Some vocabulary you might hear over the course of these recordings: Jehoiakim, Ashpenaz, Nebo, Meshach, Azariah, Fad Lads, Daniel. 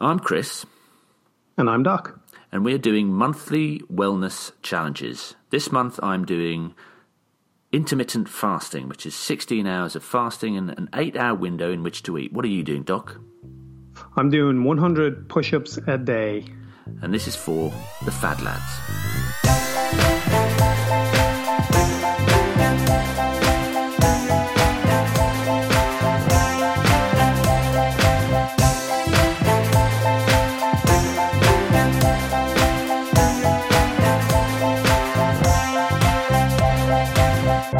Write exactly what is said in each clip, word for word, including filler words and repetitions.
I'm Chris. And I'm Doc. And we're doing monthly wellness challenges. This month I'm doing intermittent fasting, which is sixteen hours of fasting and an eight-hour window in which to eat. What are you doing, Doc? I'm doing one hundred push-ups a day. And this is for the Fad Lads.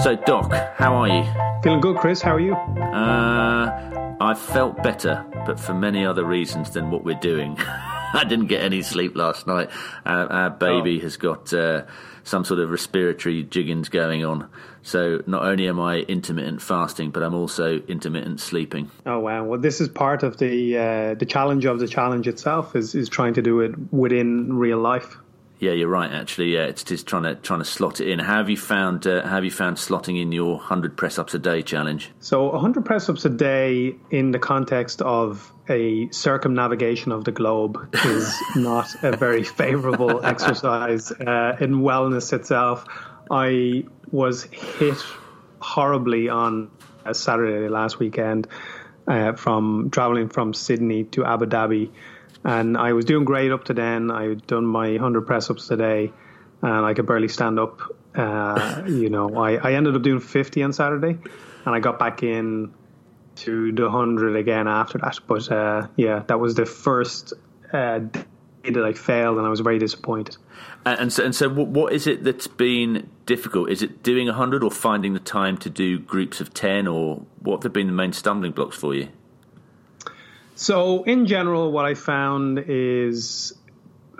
So, Doc, how are you? Feeling good, Chris. How are you? Uh, I felt better, but for many other reasons than what we're doing. I didn't get any sleep last night. Our, our baby oh. has got uh, some sort of respiratory jiggins going on. So not only am I intermittent fasting, but I'm also intermittent sleeping. Oh, wow. Well, this is part of the uh, the challenge of the challenge itself is, is trying to do it within real life. Yeah, you're right. Actually, yeah, it's just trying to trying to slot it in. How have you found uh, how have you found slotting in your one hundred press ups a day challenge? So, one hundred press ups a day in the context of a circumnavigation of the globe is not a very favourable exercise uh, in wellness itself. I was hit horribly on a Saturday last weekend uh, from travelling from Sydney to Abu Dhabi. And I was doing great up to then. I had done my one hundred press-ups today, and I could barely stand up. Uh, you know, I, I ended up doing fifty on Saturday, and I got back in to the one hundred again after that. But, uh, yeah, that was the first uh, day that I failed, and I was very disappointed. And so, and so what is it that's been difficult? Is it doing one hundred or finding the time to do groups of ten, or what have been the main stumbling blocks for you? So in general, what I found is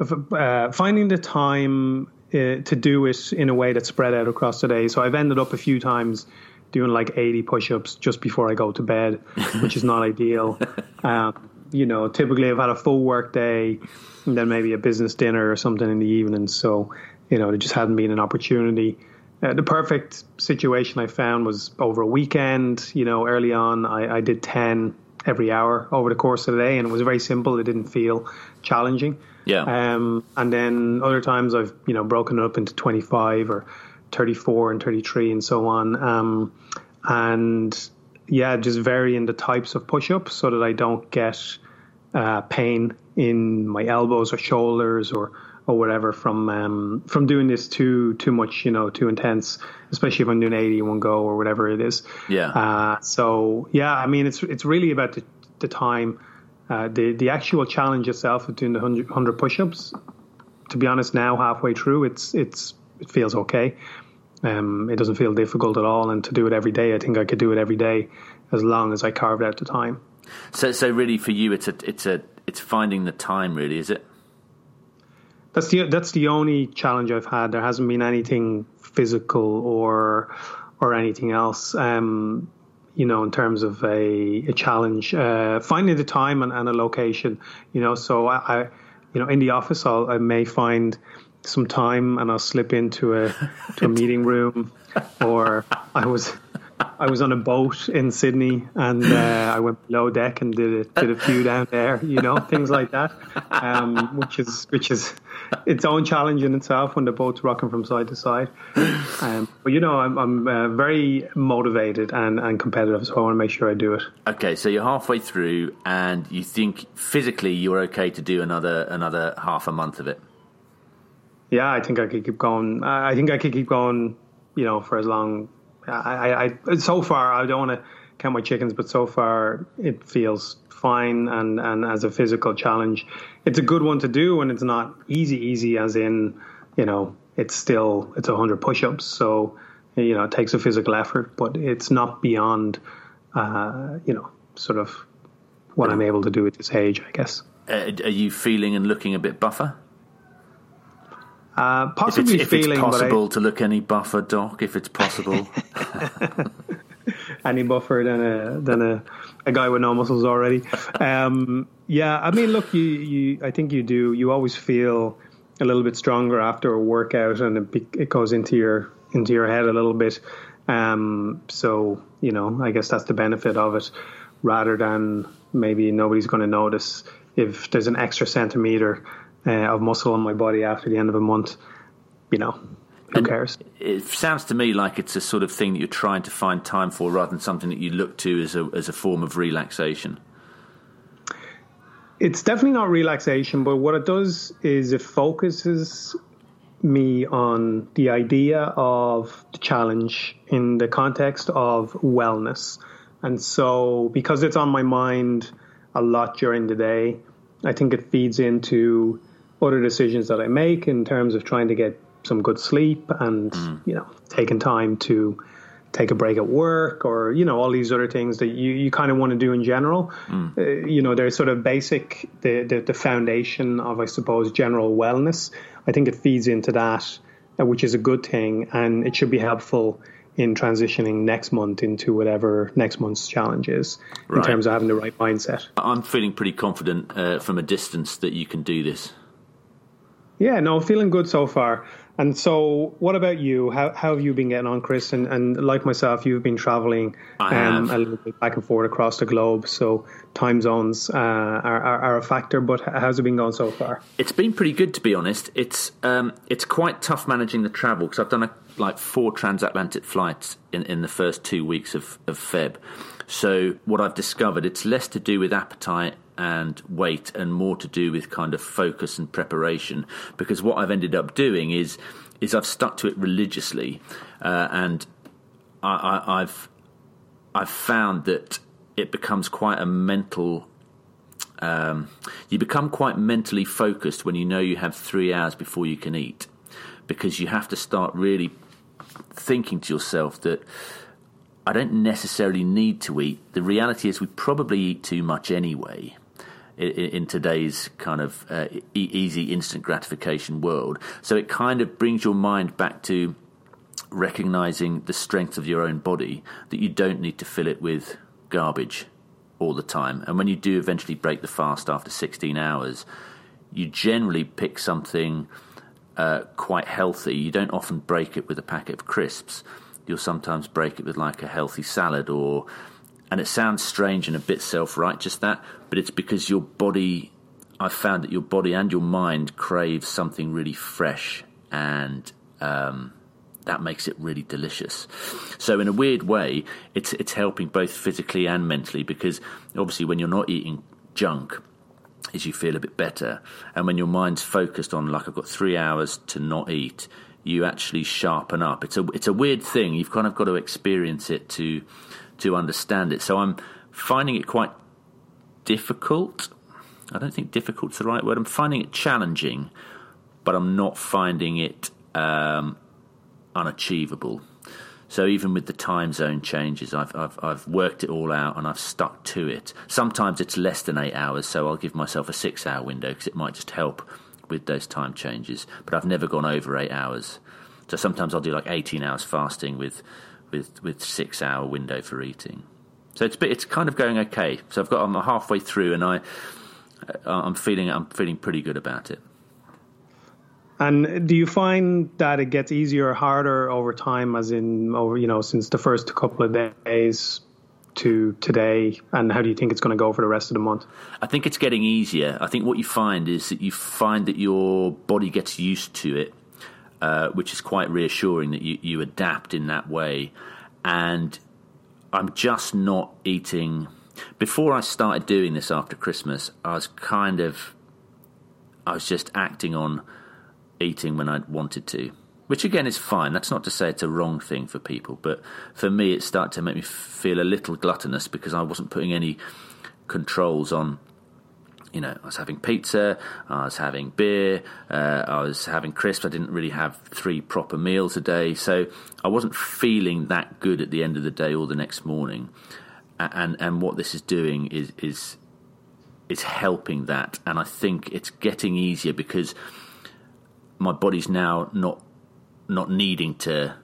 uh, finding the time uh, to do it in a way that's spread out across the day. So I've ended up a few times doing like eighty push-ups just before I go to bed, which is not ideal. Um, you know, typically I've had a full work day and then maybe a business dinner or something in the evening. So, you know, there just hadn't been an opportunity. Uh, the perfect situation I found was over a weekend. You know, early on I, I did ten every hour over the course of the day, and it was very simple. It didn't feel challenging. Yeah. Um, and then other times I've, you know, broken it up into twenty-five or thirty-four and thirty-three and so on. Um, and yeah, just varying the types of push-ups so that I don't get uh, pain in my elbows or shoulders or or whatever from um, from doing this too too much, you know, too intense, especially if I'm doing eighty in one go or whatever it is. Yeah. Uh, so, yeah, I mean, it's it's really about the, the time. Uh, the, the actual challenge itself of doing the one hundred push-ups, to be honest, now halfway through, it's it's it feels okay. Um, it doesn't feel difficult at all. And to do it every day, I think I could do it every day as long as I carved out the time. So, so really for you, it's a, it's a it's finding the time, really, is it? That's the that's the only challenge I've had. There hasn't been anything physical or or anything else, um, you know, in terms of a, a challenge. Uh, finding the time and, and a location, you know. So I, I you know, in the office, I'll, I may find some time and I'll slip into a to a meeting room. Or I was I was on a boat in Sydney and uh, I went below deck and did a, did a few down there, you know, things like that, um, which is which is its own challenge in itself when the boat's rocking from side to side. Um, but, you know, I'm, I'm uh, very motivated and, and competitive, so I want to make sure I do it. Okay, so you're halfway through and you think physically you're okay to do another another half a month of it? Yeah, I think I could keep going. I think I could keep going, you know, for as long... I, I so far I don't want to count my chickens, but so far it feels fine, and, and as a physical challenge, it's a good one to do, and it's not easy easy as in, you know, it's still it's one hundred push-ups, so, you know, it takes a physical effort, but it's not beyond uh, you know, sort of what I'm able to do at this age, I guess. Uh, are you feeling and looking a bit buffer? Uh, possibly if it's, feeling, if it's possible I, to look any buffer, Doc, if it's possible. Any buffer than a than a, a guy with no muscles already. Um, yeah, I mean, look, you, you I think you do. You always feel a little bit stronger after a workout, and it, it goes into your into your head a little bit. Um, so, you know, I guess that's the benefit of it, rather than maybe nobody's going to notice. if there's an extra centimeter uh, of muscle on my body after the end of a month, you know, who and cares? It sounds to me like it's a sort of thing that you're trying to find time for rather than something that you look to as a as a form of relaxation. It's definitely not relaxation, but what it does is it focuses me on the idea of the challenge in the context of wellness. And so because it's on my mind a lot during the day, I think it feeds into other decisions that I make in terms of trying to get some good sleep and, mm. you know, taking time to take a break at work or, you know, all these other things that you, you kind of want to do in general. Mm. Uh, you know, they're sort of basic, the, the the foundation of, I suppose, general wellness. I think it feeds into that, uh, which is a good thing. And it should be helpful in transitioning next month into whatever next month's challenge is right. in terms of having the right mindset. I'm feeling pretty confident uh, from a distance that you can do this. Yeah, no, feeling good so far. And so what about you? How how have you been getting on, Chris? And, and like myself, you've been traveling um, a little bit back and forth across the globe. So time zones uh, are, are, are a factor. But how's it been going so far? It's been pretty good, to be honest. It's um, it's quite tough managing the travel because I've done a, like four transatlantic flights in, in the first two weeks of, of Feb. So what I've discovered, it's less to do with appetite and weight and more to do with kind of focus and preparation, because what I've ended up doing is is I've stuck to it religiously uh, and I, I, I've I've found that it becomes quite a mental um, you become quite mentally focused when you know you have three hours before you can eat, because you have to start really thinking to yourself that I don't necessarily need to eat. The reality is we probably eat too much anyway in today's kind of uh, easy instant gratification world. So it kind of brings your mind back to recognizing the strength of your own body, that you don't need to fill it with garbage all the time. And when you do eventually break the fast after sixteen hours, you generally pick something uh, quite healthy. You don't often break it with a packet of crisps. You'll sometimes break it with like a healthy salad or... And it sounds strange and a bit self-righteous, that, but it's because your body, I've found that your body and your mind craves something really fresh, and um, that makes it really delicious. So in a weird way, it's it's helping both physically and mentally, because obviously when you're not eating junk, is you feel a bit better. And when your mind's focused on, like, I've got three hours to not eat, you actually sharpen up. It's a it's a weird thing. You've kind of got to experience it to... to understand it. So I'm finding it quite difficult. I don't think difficult's the right word. I'm finding it challenging, but I'm not finding it um, unachievable. So even with the time zone changes, I've, I've I've worked it all out and I've stuck to it. Sometimes it's less than eight hours, so I'll give myself a six-hour window because it might just help with those time changes. But I've never gone over eight hours. So sometimes I'll do like eighteen hours fasting with... with with six hour window for eating. So it's it's kind of going okay. So I've got I'm halfway through and I I'm feeling I'm feeling pretty good about it. And do you find that it gets easier or harder over time, as in over you know since the first couple of days to today, and how do you think it's going to go for the rest of the month? I think it's getting easier. I think what you find is that you find that your body gets used to it. Uh, which is quite reassuring, that you, you adapt in that way. And I'm just not eating... Before I started doing this after Christmas, I was kind of... I was just acting on eating when I wanted to, which again is fine. That's not to say it's a wrong thing for people, but for me it started to make me feel a little gluttonous because I wasn't putting any controls on... You know, I was having pizza, I was having beer, uh, I was having crisps. I didn't really have three proper meals a day. So I wasn't feeling that good at the end of the day or the next morning. And and what this is doing is is is helping that. And I think it's getting easier because my body's now not not needing to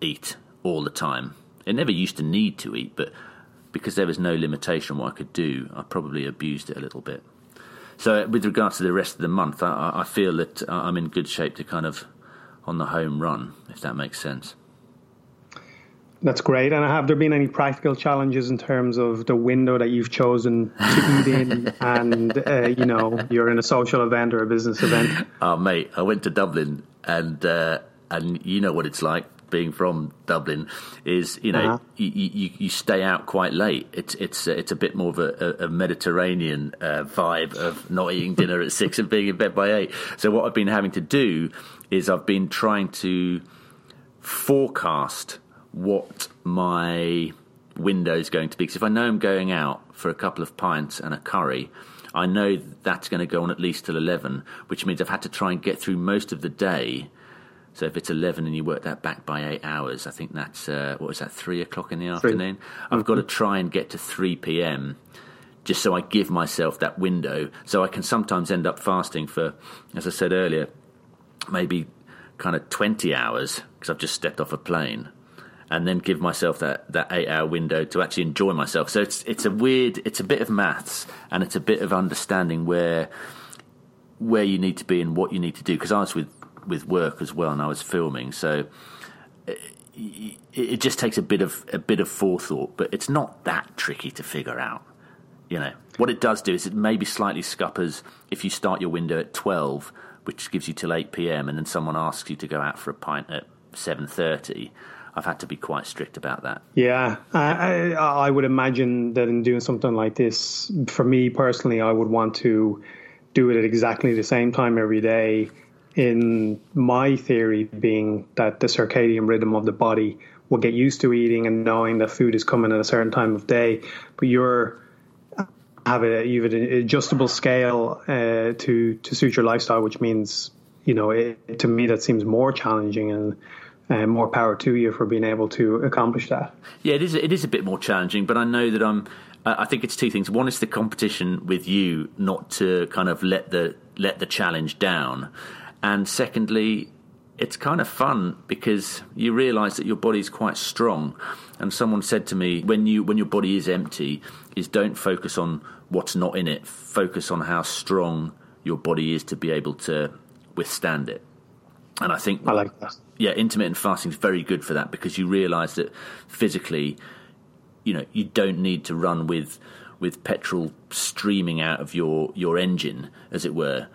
eat all the time. It never used to need to eat, but... because there was no limitation on what I could do, I probably abused it a little bit. So with regards to the rest of the month, I, I feel that I'm in good shape to kind of on the home run, if that makes sense. That's great. And have there been any practical challenges in terms of the window that you've chosen to eat in and, uh, you know, you're in a social event or a business event? Oh, mate, I went to Dublin and, uh, and you know what it's like. Being from Dublin is, you know, uh-huh. you, you, you stay out quite late. It's it's it's a bit more of a, a Mediterranean uh, vibe of not eating dinner at six and being in bed by eight. So what I've been having to do is I've been trying to forecast what my window is going to be. Because if I know I'm going out for a couple of pints and a curry, I know that's going to go on at least till eleven, which means I've had to try and get through most of the day. So if it's eleven and you work that back by eight hours, I think that's, uh, what was that, three o'clock in the afternoon? Three. I've mm-hmm. got to try and get to three p.m. just so I give myself that window. So I can sometimes end up fasting for, as I said earlier, maybe kind of twenty hours because I've just stepped off a plane, and then give myself that, that eight-hour window to actually enjoy myself. So it's it's a weird, it's a bit of maths and it's a bit of understanding where where you need to be and what you need to do, because I was with... with work as well, and I was filming, so it, it just takes a bit of a bit of forethought, but it's not that tricky to figure out. You know what it does do is it maybe slightly scuppers if you start your window at twelve, which gives you till eight p.m. and then someone asks you to go out for a pint at seven thirty. I've had to be quite strict about that. Yeah, I, I would imagine that in doing something like this, for me personally, I would want to do it at exactly the same time every day. In my theory being that the circadian rhythm of the body will get used to eating and knowing that food is coming at a certain time of day, but you're have a you've an adjustable scale uh, to to suit your lifestyle, which means, you know, it, to me that seems more challenging, and uh, more power to you for being able to accomplish that. Yeah, it is it is a bit more challenging, but I know that I'm uh, I think it's two things. One is the competition with you, not to kind of let the let the challenge down. And secondly, it's kind of fun because you realise that your body's quite strong. And someone said to me, when you when your body is empty, is don't focus on what's not in it. Focus on how strong your body is to be able to withstand it. And I think I like that. Yeah, intermittent fasting is very good for that, because you realise that physically, you know, you don't need to run with with petrol streaming out of your, your engine, as it were.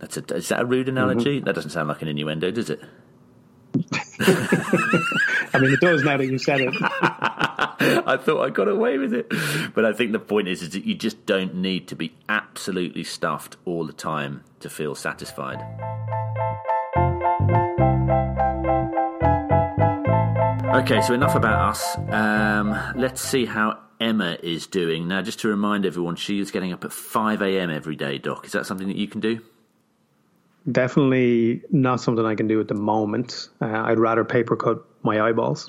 That's a, is that a rude analogy? Mm-hmm. That doesn't sound like an innuendo, does it? I mean, it does now that you said it. I thought I got away with it. But I think the point is, is that you just don't need to be absolutely stuffed all the time to feel satisfied. Okay, so enough about us. Um, let's see how Emma is doing. Now, just to remind everyone, she is getting up at five a.m. every day, Doc. Is that something that you can do? Definitely not something I can do at the moment. Uh, I'd rather paper cut my eyeballs.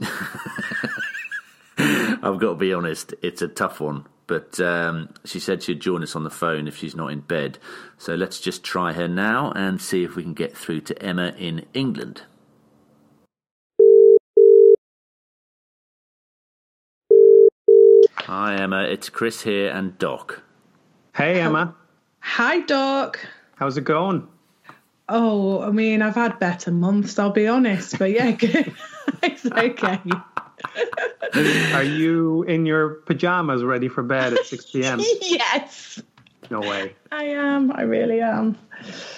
I've got to be honest, it's a tough one. But um, she said she'd join us on the phone if she's not in bed. So let's just try her now and see if we can get through to Emma in England. Hi, Emma. It's Chris here and Doc. Hey, Emma. Hi, Doc. How's it going? Oh, I mean, I've had better months, I'll be honest, but yeah, it's okay. Are you in your pajamas ready for bed at six p.m? Yes. No way. I am. I really am.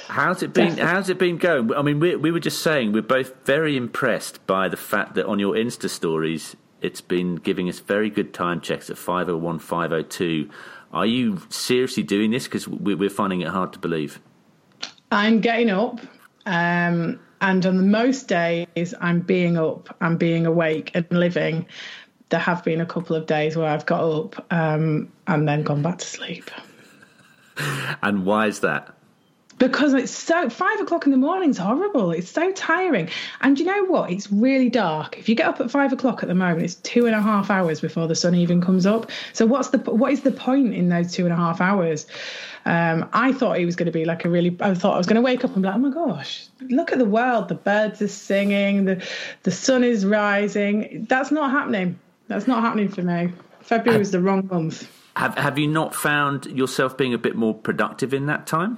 How's it been? Definitely. How's it been going? I mean, we we were just saying we're both very impressed by the fact that on your Insta stories, it's been giving us very good time checks at five oh one, five oh two. Are you seriously doing this? Because we're finding it hard to believe. I'm getting up, um, and on the most days I'm being up, I'm being awake and living. There have been a couple of days where I've got up um, and then gone back to sleep. And why is that? Because it's so, five o'clock in the morning's horrible. It's so tiring. And you know what? It's really dark. If you get up at five o'clock at the moment, it's two and a half hours before the sun even comes up. So what's the what is the point in those two and a half hours? Um, I thought it was going to be like a really, I thought I was going to wake up and be like, oh my gosh, look at the world. The birds are singing. The, the sun is rising. That's not happening. That's not happening for me. February was the wrong month. Have, have you not found yourself being a bit more productive in that time?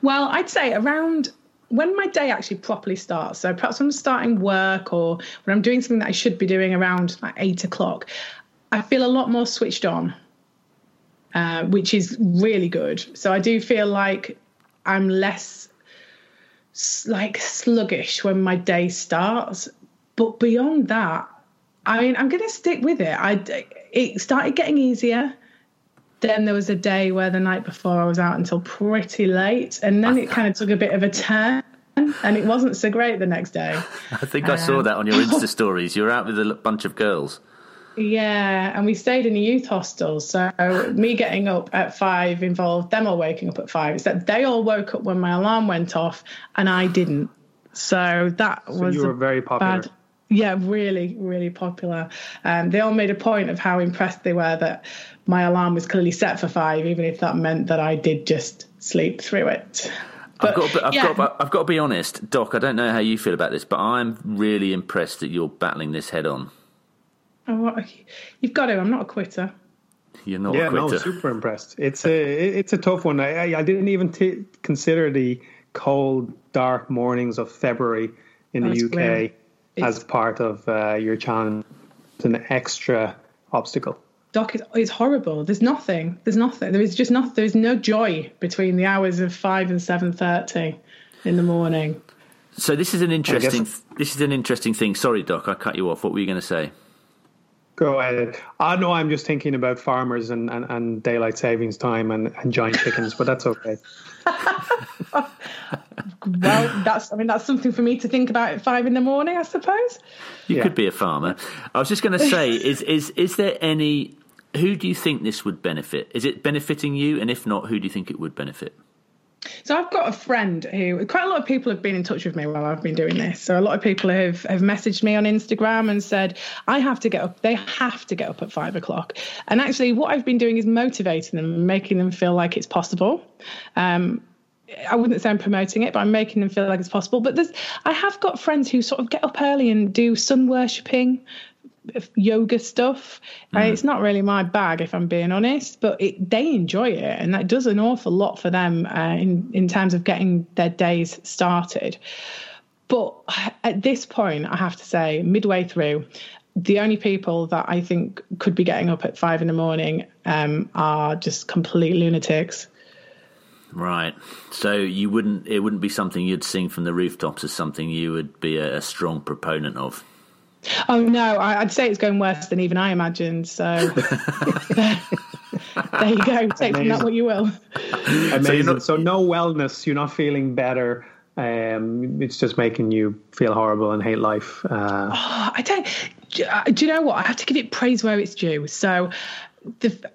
Well, I'd say around when my day actually properly starts, so perhaps when I'm starting work or when I'm doing something that I should be doing around like eight o'clock, I feel a lot more switched on, uh, which is really good. So I do feel like I'm less like sluggish when my day starts. But beyond that, I mean, I'm going to stick with it. I, it started getting easier. Then there was a day where the night before I was out until pretty late, and then it kind of took a bit of a turn, and it wasn't so great the next day. I think um, I saw that on your Insta stories. You were out with a bunch of girls. Yeah, and we stayed in a youth hostel, so me getting up at five involved them all waking up at five. It's that they all woke up when my alarm went off, and I didn't. So that so was you were very popular. Bad, yeah, really, really popular. Um, they all made a point of how impressed they were that my alarm was clearly set for five, even if that meant that I did just sleep through it. But, I've, got to, I've, yeah. got to, I've got to be honest, Doc, I don't know how you feel about this, but I'm really impressed that you're battling this head on. Oh, you've got to. I'm not a quitter. You're not yeah, a quitter. Yeah, no, super impressed. It's a, it's a tough one. I, I didn't even t- consider the cold, dark mornings of February in That's the U K weird. as it's... part of uh, your challenge. It's an extra obstacle. Doc, it's, it's horrible. There's nothing. There's nothing. There is just nothing. There is no joy between the hours of five and seven thirty in the morning. So this is an interesting. Guess... This is an interesting thing. Sorry, Doc, I cut you off. What were you going to say? Go ahead. I know I'm just thinking about farmers and, and, and daylight savings time and, and giant chickens, but that's okay. Well, that's I mean that's something for me to think about at five in the morning, I suppose. You yeah. could be a farmer. I was just going to say, is is is there any? Who do you think this would benefit? Is it benefiting you? And if not, who do you think it would benefit? So I've got a friend who, quite a lot of people have been in touch with me while I've been doing this. So a lot of people have, have messaged me on Instagram and said, I have to get up. They have to get up at five o'clock. And actually what I've been doing is motivating them and making them feel like it's possible. Um, I wouldn't say I'm promoting it, but I'm making them feel like it's possible. But there's, I have got friends who sort of get up early and do sun worshipping, yoga stuff. Mm-hmm. It's not really my bag, if I'm being honest, but it, they enjoy it, and that does an awful lot for them uh, in in terms of getting their days started. But at this point, I have to say, midway through, the only people that I think could be getting up at five in the morning um, are just complete lunatics. Right. So you wouldn't. It wouldn't be something you'd sing from the rooftops, as something you would be a, a strong proponent of. Oh, no, I'd say it's going worse than even I imagined. So there you go. Take from that what you will. Amazing. So, not, so no wellness. You're not feeling better. Um, it's just making you feel horrible and hate life. Uh, oh, I don't. Do you know what? I have to give it praise where it's due. So the,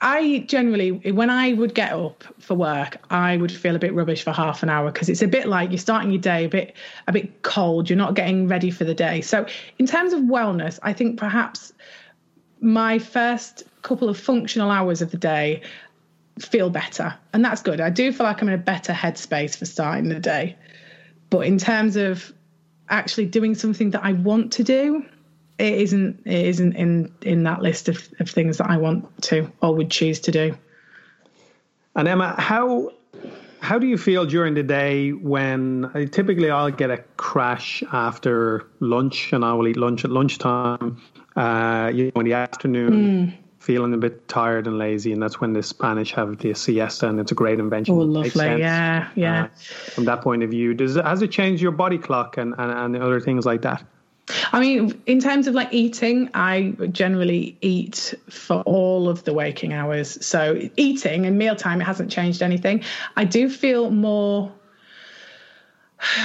I generally, when I would get up for work, I would feel a bit rubbish for half an hour, because it's a bit like you're starting your day a bit a bit cold. You're not getting ready for the day. So in terms of wellness, I think perhaps my first couple of functional hours of the day feel better. And that's good. I do feel like I'm in a better headspace for starting the day. But in terms of actually doing something that I want to do, It isn't it isn't in, in that list of, of things that I want to or would choose to do. And Emma, how how do you feel during the day when I, typically I'll get a crash after lunch, and I will eat lunch at lunchtime, uh, you know, in the afternoon, mm. feeling a bit tired and lazy, and that's when the Spanish have the siesta, and it's a great invention. Oh, lovely, yeah, yeah. Uh, from that point of view, does has it changed your body clock and, and, and other things like that? I mean, in terms of like eating, I generally eat for all of the waking hours. So eating and mealtime, it hasn't changed anything. I do feel more,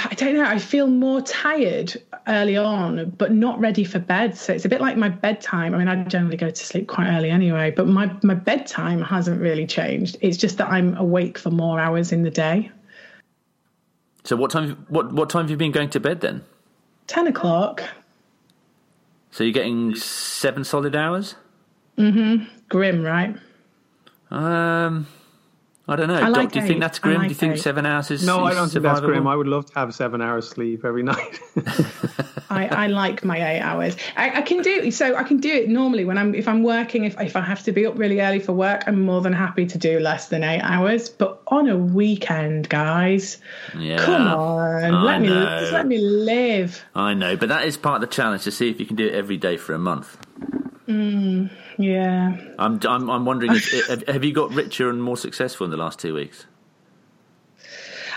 I don't know, I feel more tired early on, but not ready for bed. So it's a bit like my bedtime. I mean, I generally go to sleep quite early anyway, but my, my bedtime hasn't really changed. It's just that I'm awake for more hours in the day. So what time, what, what time have you been going to bed then? ten o'clock. So you're getting seven solid hours? Mm-hmm. Grim, right? Um, I don't know. I like Doc, do you think that's grim? Like do you think eight. seven hours is No, is I don't think survivable? That's grim. I would love to have seven hours sleep every night. I, I like my eight hours. I, I can do so. I can do it normally when I'm if I'm working. If if I have to be up really early for work, I'm more than happy to do less than eight hours. But on a weekend, guys, yeah. come on, I let know. me just let me live. I know, but that is part of the challenge to see if you can do it every day for a month. Mm, yeah. I'm, I'm, I'm wondering, if, have you got richer and more successful in the last two weeks?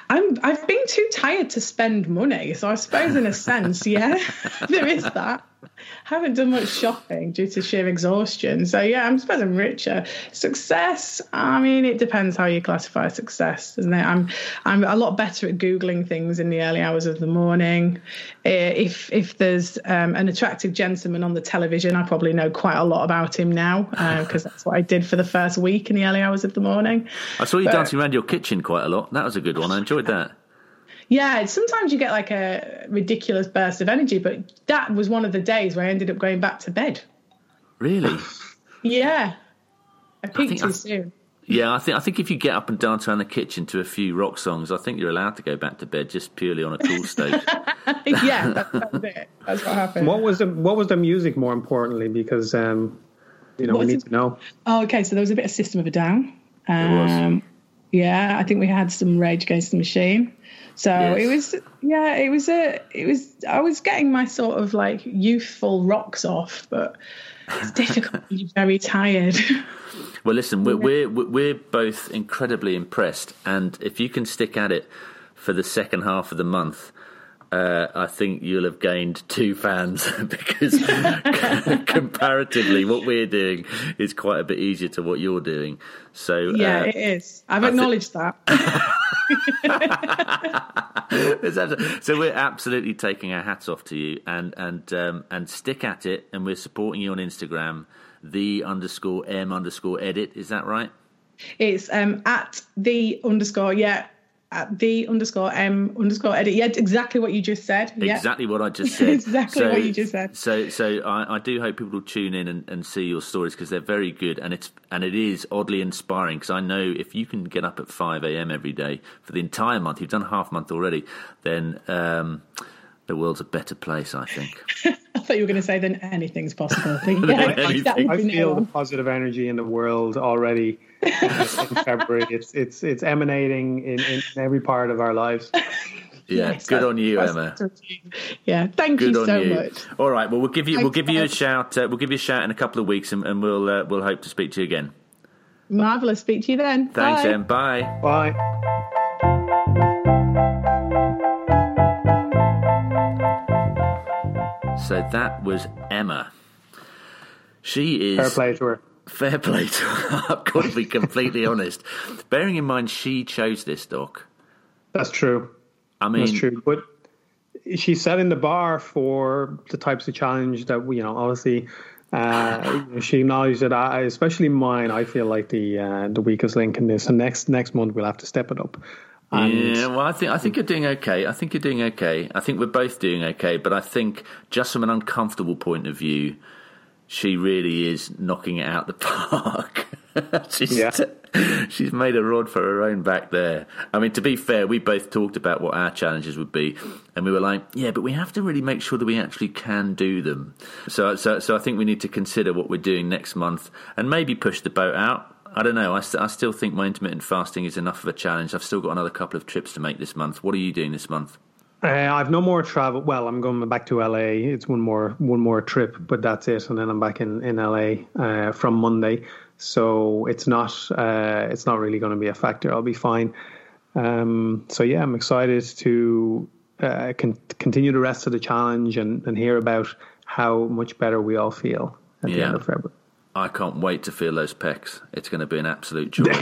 I'm, I've been too tired to spend money. So I suppose in a sense, yeah, there is that. I haven't done much shopping due to sheer exhaustion. So yeah, I'm suppose I'm richer. Success, I mean, it depends how you classify success, doesn't it? I'm I'm a lot better at Googling things in the early hours of the morning. If if there's um, an attractive gentleman on the television, I probably know quite a lot about him now because uh, that's what I did for the first week in the early hours of the morning. I saw you but, dancing around your kitchen quite a lot. That was a good one. I enjoyed that. Yeah, sometimes you get like a ridiculous burst of energy, but that was one of the days where I ended up going back to bed. Really? Yeah. I peaked I too I, soon. Yeah, I think I think if you get up and dance around the kitchen to a few rock songs, I think you're allowed to go back to bed just purely on a cool stage. Yeah, that, that's it. That's what happened. What was the, what was the music, more importantly, because, um, you know, what we need it? to know. Oh, okay, so there was a bit of System of a Down. Um, was. Yeah, I think we had some Rage Against the Machine. So yes. it was, yeah, it was a, it was, I was getting my sort of like youthful rocks off, but it's difficult. You're very tired. Well, listen, we're, yeah. we're, we're both incredibly impressed. And if you can stick at it for the second half of the month, uh, I think you'll have gained two fans because comparatively what we're doing is quite a bit easier to what you're doing. So yeah, uh, it is. I've I acknowledged th- that. So we're absolutely taking our hats off to you, and and um, and stick at it, and we're supporting you on Instagram, the underscore m underscore edit. Is that right? It's um at the underscore yeah at the underscore m underscore edit. Yeah, exactly what you just said. Yeah. Exactly what I just said. exactly so, what you just said. So so I, I do hope people will tune in and, and see your stories because they're very good, and it's and it is oddly inspiring because I know if you can get up at five a.m. every day for the entire month, you've done half month already, then um, the world's a better place, I think. I thought you were going to say then anything's possible. I, think, yeah, anything. I feel the positive energy in the world already. uh, in February, it's it's it's emanating in, in every part of our lives. Yeah, yes, good on you, Emma. Yeah, thank good you so you. much. All right, well, we'll give you Thanks we'll give you a shout. Uh, we'll give you a shout in a couple of weeks, and, and we'll uh, we'll hope to speak to you again. Marvelous, speak to you then. Thanks, Em. Bye. Bye. So that was Emma. She is fair play to her. Fair play to her. I've got to be completely honest. Bearing in mind she chose this, Doc. That's true. I mean, that's true. But she's setting the bar for the types of challenge that we, you know, obviously. Uh, she acknowledged that, I, especially mine. I feel like the uh, the weakest link in this. And next next month we'll have to step it up. And yeah, well, I think I think you're doing okay. I think you're doing okay. I think we're both doing okay. But I think just from an uncomfortable point of view, she really is knocking it out the park. she's, yeah. she's made a rod for her own back there. I mean, to be fair, we both talked about what our challenges would be, and we were like, yeah, but we have to really make sure that we actually can do them. So, so, so I think we need to consider what we're doing next month and maybe push the boat out. I don't know. I, st- I still think my intermittent fasting is enough of a challenge. I've still got another couple of trips to make this month. What are you doing this month? Uh, I've no more travel. Well, I'm going back to L A. It's one more one more trip, but that's it. And then I'm back in in L A uh, from Monday, so it's not uh, it's not really going to be a factor. I'll be fine. Um, so yeah, I'm excited to uh, con- continue the rest of the challenge and, and hear about how much better we all feel at yeah. the end of February. I can't wait to feel those pecs. It's going to be an absolute joy.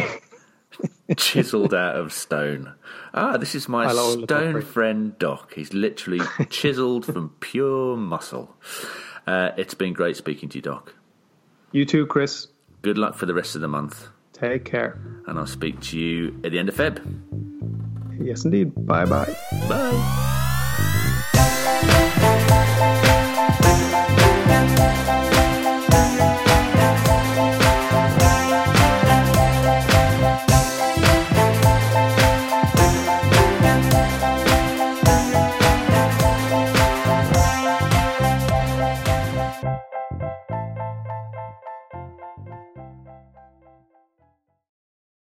Chiseled out of stone. Ah, this is my stone friend Doc. He's literally chiseled from pure muscle. Uh, it's been great speaking to you, Doc. You too, Chris. Good luck for the rest of the month. Take care. And I'll speak to you at the end of Feb. Yes, indeed. Bye-bye. Bye.